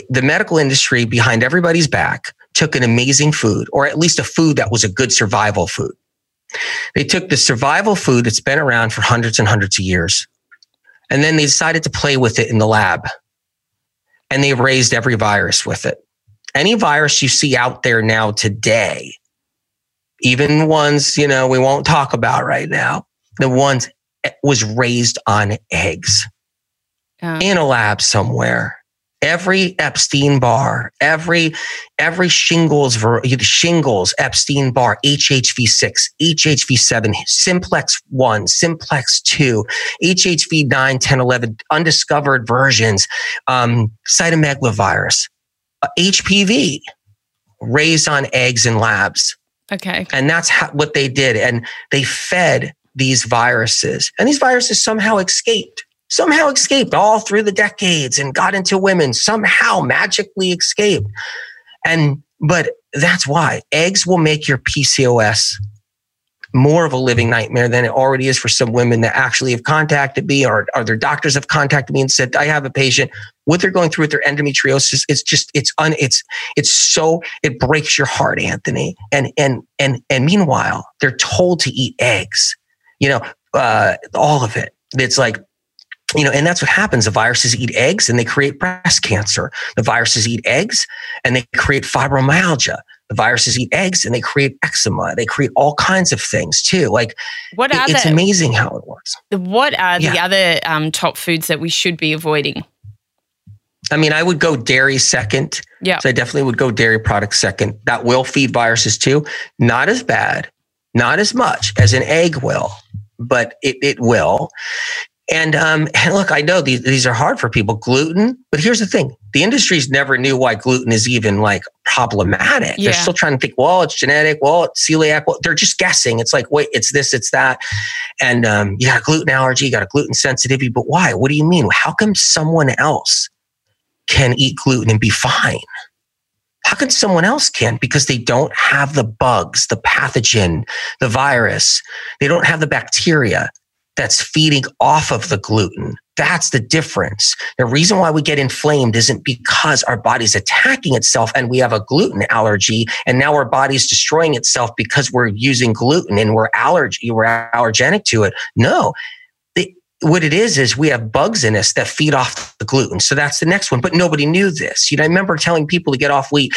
The medical industry, behind everybody's back, took an amazing food, or at least a food that was a good survival food. They took the survival food that's been around for hundreds and hundreds of years, and then they decided to play with it in the lab. And they raised every virus with it. Any virus you see out there now today, even ones, you know, we won't talk about right now, the ones was raised on eggs in a lab somewhere. Every Epstein-Barr, every shingles, Epstein-Barr, HHV-6, HHV-7, Simplex-1, Simplex-2, HHV-9, 10, 11, undiscovered versions, cytomegalovirus. HPV raised on eggs in labs. Okay. And that's what they did. And they fed these viruses. And these viruses somehow escaped all through the decades and got into women, somehow magically escaped. But that's why eggs will make your PCOS more of a living nightmare than it already is for some women that actually have contacted me or their doctors have contacted me and said, I have a patient, what they're going through with their endometriosis, it breaks your heart, Anthony. And meanwhile, they're told to eat eggs, you know, all of it. It's like, you know, and that's what happens. The viruses eat eggs and they create breast cancer. The viruses eat eggs and they create fibromyalgia. The viruses eat eggs and they create eczema. They create all kinds of things too. Like, it's amazing how it works. What are the other top foods that we should be avoiding? I mean, I would go dairy second. Yeah. So I definitely would go dairy products second. That will feed viruses too. Not as bad, not as much as an egg will, but it will. And look, I know these are hard for people. Gluten, but here's the thing. The industries never knew why gluten is even like problematic. Yeah. They're still trying to think, well, it's genetic, well, it's celiac. Well, they're just guessing. It's like, wait, it's this, it's that. And you got a gluten allergy, you got a gluten sensitivity, but why? What do you mean? How come someone else can eat gluten and be fine? How can someone else can? Because they don't have the bugs, the pathogen, the virus. They don't have the bacteria that's feeding off of the gluten. That's the difference. The reason why we get inflamed isn't because our body's attacking itself and we have a gluten allergy and now our body's destroying itself because we're using gluten and we're allergenic to it. No. What it is we have bugs in us that feed off the gluten. So that's the next one. But nobody knew this. You know, I remember telling people to get off wheat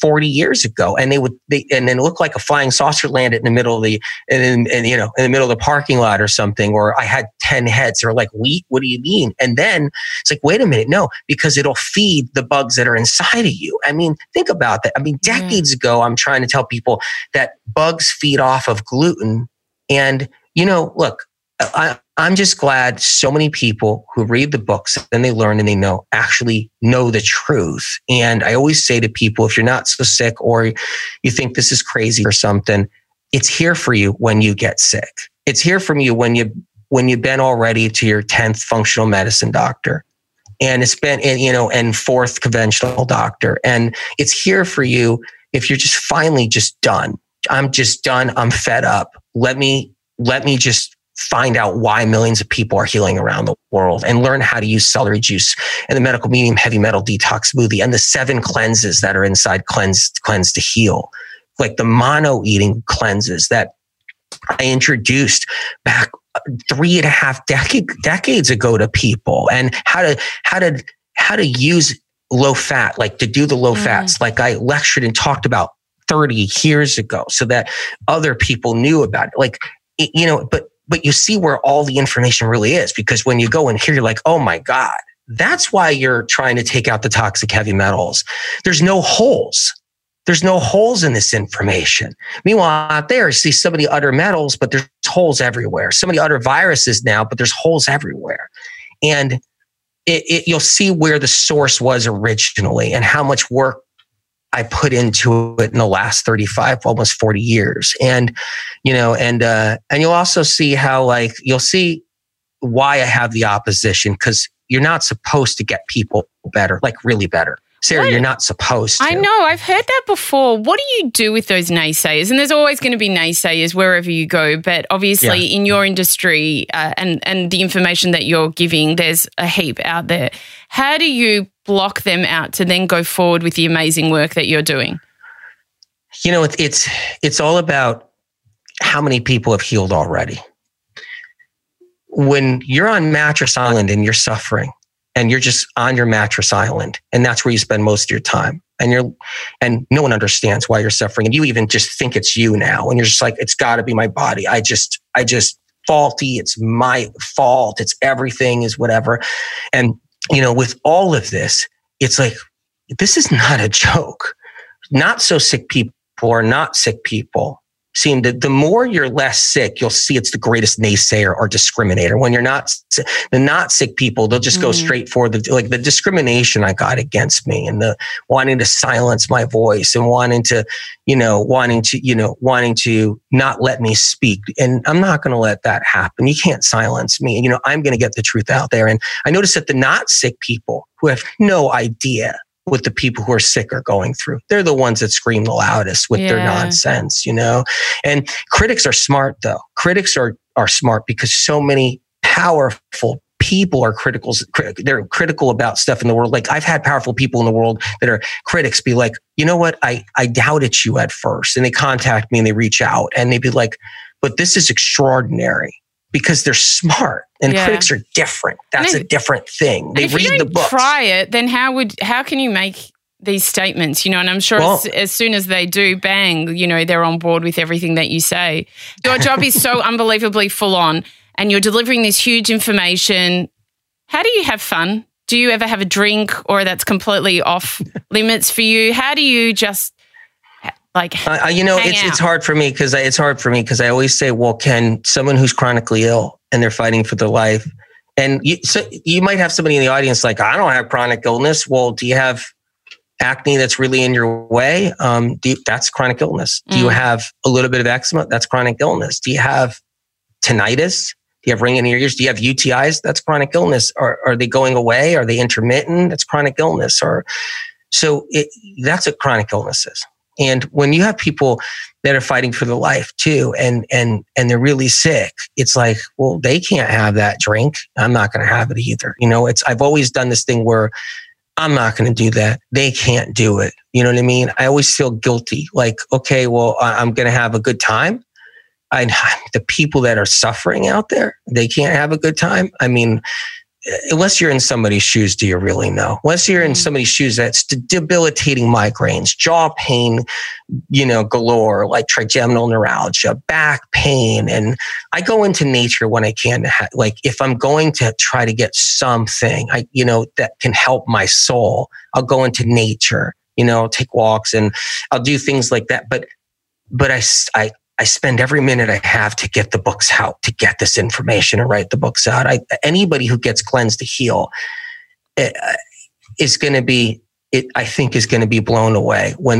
40 years ago, and they then look like a flying saucer landed in the middle of the parking lot or something. Or I had 10 heads. Or like, wheat? What do you mean? And then it's like, wait a minute, no, because it'll feed the bugs that are inside of you. I mean, think about that. I mean, decades ago, I'm trying to tell people that bugs feed off of gluten, and you know, look. I'm just glad so many people who read the books and they learn and they know actually know the truth. And I always say to people, if you're not so sick or you think this is crazy or something, it's here for you when you get sick. It's here for you when you've been already to your 10th functional medicine doctor, and it's been and 4th conventional doctor, and it's here for you if you're just finally just done. I'm just done. I'm fed up. Let me just find out why millions of people are healing around the world and learn how to use celery juice and the Medical Medium Heavy Metal Detox Smoothie and the 7 cleanses that are inside Cleanse to Heal, like the mono eating cleanses that I introduced back 3.5 decades ago to people, and how to use low fat, like to do the low fats, like I lectured and talked about 30 years ago so that other people knew about it. Like, you know, but you see where all the information really is, because when you go in here, you're like, oh my God, that's why you're trying to take out the toxic heavy metals. There's no holes. There's no holes in this information. Meanwhile, out there, you see so many other metals, but there's holes everywhere. So many other viruses now, but there's holes everywhere. And you'll see where the source was originally and how much work I put into it in the last 35, almost 40 years. And, you know, and you'll also see how, like, you'll see why I have the opposition, because you're not supposed to get people better, like really better. Sarah, what? You're not supposed to. I know. I've heard that before. What do you do with those naysayers? And there's always going to be naysayers wherever you go. But obviously in your industry and the information that you're giving, there's a heap out there. How do you block them out to then go forward with the amazing work that you're doing? You know, it's all about how many people have healed already. When you're on Mattress Island and you're suffering, and you're just on your mattress island, and that's where you spend most of your time, and no one understands why you're suffering, and you even just think it's you now, and you're just like, it's got to be my body. I just faulty. It's my fault. It's everything is whatever. And you know, with all of this, it's like, this is not a joke. Not so sick people or not sick people seem that the more you're less sick, you'll see it's the greatest naysayer or discriminator. When you're not, the not sick people, they'll just go straight for the, like the discrimination I got against me and the wanting to silence my voice and wanting to not let me speak. And I'm not going to let that happen. You can't silence me. You know, I'm going to get the truth out there. And I noticed that the not sick people who have no idea with the people who are sick are going through. They're the ones that scream the loudest with their nonsense, you know? And critics are smart though. Critics are smart because so many powerful people are critical. They're critical about stuff in the world. Like I've had powerful people in the world that are critics be like, you know what? I doubted you at first. And they contact me and they reach out and they be like, but this is extraordinary. Because they're smart and critics are different. That's a different thing. They read the books. If you try it, then how can you make these statements? You know, and I'm sure as soon as they do, bang, you know, they're on board with everything that you say. Your job is so unbelievably full on, and you're delivering this huge information. How do you have fun? Do you ever have a drink or that's completely off limits for you? How do you just like, it's hard for me because I always say, well, can someone who's chronically ill and they're fighting for their life, and you might have somebody in the audience like, I don't have chronic illness. Well, do you have acne that's really in your way? That's chronic illness. Do you have a little bit of eczema? That's chronic illness. Do you have tinnitus? Do you have ringing in your ears? Do you have UTIs? That's chronic illness. Are they going away? Are they intermittent? That's chronic illness. That's what chronic illness is. And when you have people that are fighting for their life too, and they're really sick, it's like, well, they can't have that drink. I'm not going to have it either. You know, I've always done this thing where I'm not going to do that. They can't do it. You know what I mean? I always feel guilty. Like, okay, well, I'm going to have a good time. The people that are suffering out there, they can't have a good time. I mean, unless you're in somebody's shoes, do you really know? Unless you're in somebody's shoes that's debilitating migraines, jaw pain, galore, like trigeminal neuralgia, back pain. And I go into nature when I can, like if I'm going to try to get something, that can help my soul, I'll go into nature, take walks and I'll do things like that. But I spend every minute I have to get the books out, to get this information and write the books out. Anybody who gets Cleanse to Heal is going to be blown away when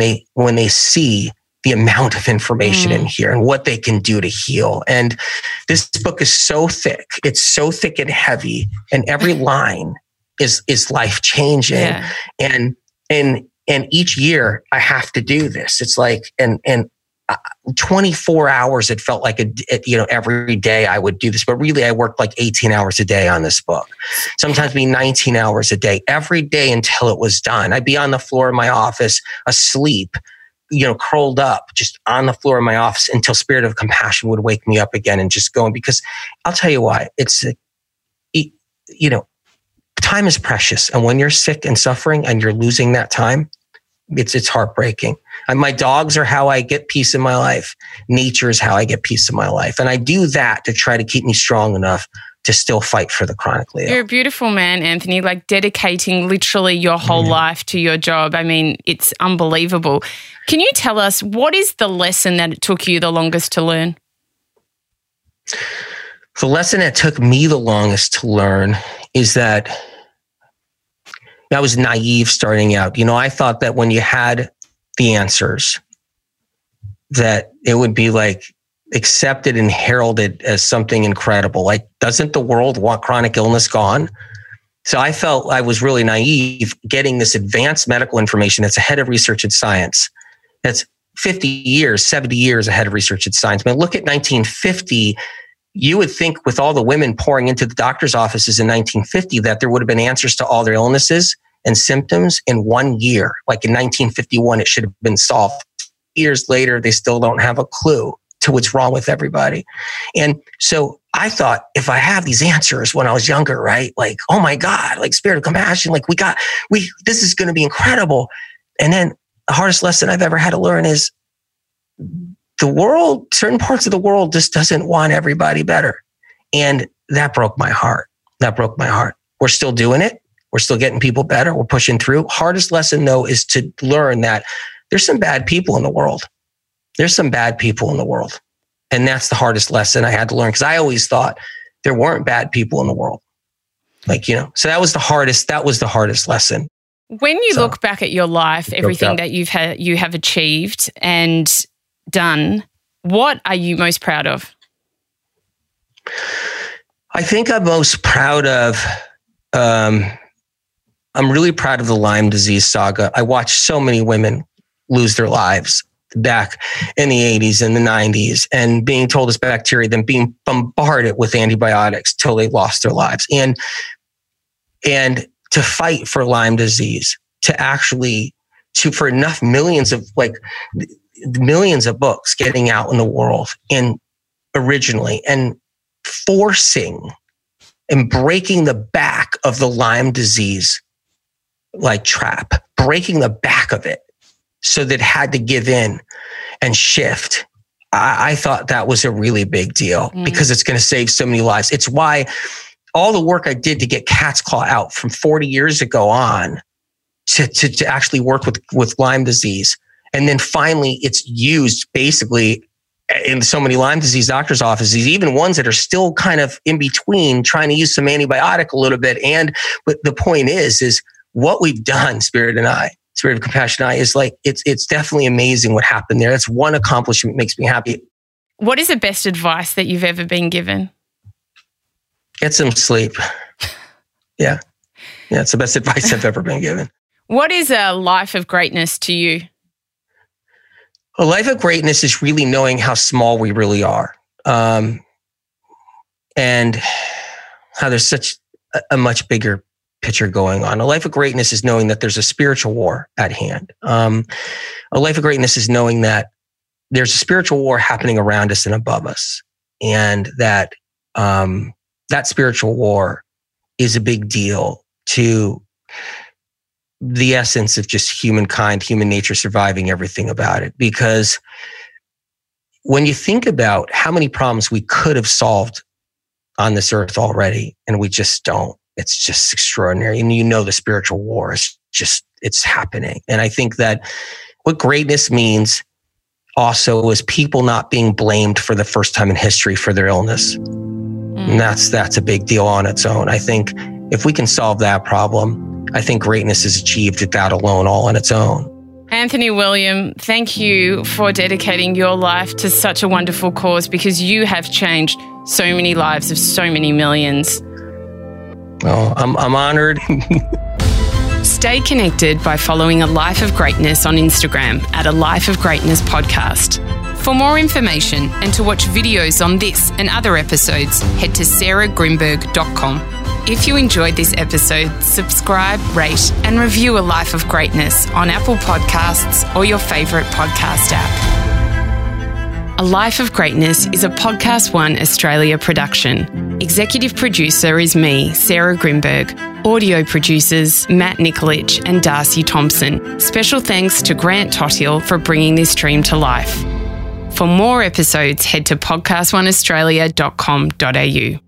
they see the amount of information in here and what they can do to heal. And this book is so thick. It's so thick and heavy, and every line is life changing. Yeah. And each year I have to do this. It's like, 24 hours, it felt like every day I would do this, but really I worked like 18 hours a day on this book, sometimes be 19 hours a day, every day until it was done. I'd be on the floor of my office asleep, curled up just on the floor of my office until Spirit of Compassion would wake me up again and just going, because I'll tell you why, time is precious. And when you're sick and suffering and you're losing that time, it's heartbreaking. My dogs are how I get peace in my life. Nature is how I get peace in my life. And I do that to try to keep me strong enough to still fight for the chronically ill. You're a beautiful man, Anthony, like dedicating literally your whole life to your job. I mean, it's unbelievable. Can you tell us what is the lesson that it took you the longest to learn? The lesson that took me the longest to learn is that I was naive starting out. I thought that when you had the answers, that it would be like accepted and heralded as something incredible. Like, doesn't the world want chronic illness gone? So I felt I was really naive getting this advanced medical information that's ahead of research and science. That's 50 years, 70 years ahead of research and science. But look at 1950. You would think with all the women pouring into the doctor's offices in 1950 that there would have been answers to all their illnesses and symptoms in 1 year. Like in 1951, it should have been solved. Years later, they still don't have a clue to what's wrong with everybody. And so I thought, if I have these answers when I was younger, right? Like, oh my God, like Spirit of Compassion, like this is going to be incredible. And then the hardest lesson I've ever had to learn is the world, certain parts of the world just doesn't want everybody better. And that broke my heart. We're still doing it. We're still getting people better. We're pushing through. Hardest lesson, though, is to learn that there's some bad people in the world. And that's the hardest lesson I had to learn, because I always thought there weren't bad people in the world. So that was the hardest. That was the hardest lesson. When you look back at your life, everything that you've had, you have achieved and done, what are you most proud of? I think I'm most proud of... I'm really proud of the Lyme disease saga. I watched so many women lose their lives back in the 80s and the 90s, and being told it's bacteria, then being bombarded with antibiotics till they lost their lives. And to fight for Lyme disease, for enough millions of books getting out in the world and originally, and forcing and breaking the back of the Lyme disease trap, breaking the back of it so that it had to give in and shift. I thought that was a really big deal because it's going to save so many lives. It's why all the work I did to get Cat's Claw out from 40 years ago on to actually work with Lyme disease. And then finally it's used basically in so many Lyme disease doctors' offices, even ones that are still kind of in between, trying to use some antibiotic a little bit. And but the point is what we've done, Spirit of Compassion and I, is like, it's definitely amazing what happened there. That's one accomplishment that makes me happy. What is the best advice that you've ever been given? Get some sleep. Yeah. Yeah, it's the best advice I've ever been given. What is a life of greatness to you? A life of greatness is really knowing how small we really are, and how there's such a much bigger picture going on. A life of greatness is knowing that there's a spiritual war at hand. A life of greatness is knowing that there's a spiritual war happening around us and above us, and that that spiritual war is a big deal to the essence of just humankind, human nature surviving, everything about it. Because when you think about how many problems we could have solved on this earth already, and we just don't, it's just extraordinary. And the spiritual war is just, it's happening. And I think that what greatness means also is people not being blamed for the first time in history for their illness. And that's a big deal on its own. I think if we can solve that problem, I think greatness is achieved at that alone, all on its own. Anthony William, thank you for dedicating your life to such a wonderful cause, because you have changed so many lives of so many millions. Well, I'm honored. Stay connected by following A Life of Greatness on Instagram at A Life of Greatness Podcast. For more information and to watch videos on this and other episodes, head to sarahgrynberg.com. If you enjoyed this episode, subscribe, rate, and review A Life of Greatness on Apple Podcasts or your favourite podcast app. A Life of Greatness is a Podcast One Australia production. Executive producer is me, Sarah Grynberg. Audio producers, Matt Nikolic and Darcy Thompson. Special thanks to Grant Tothill for bringing this dream to life. For more episodes, head to podcastoneaustralia.com.au.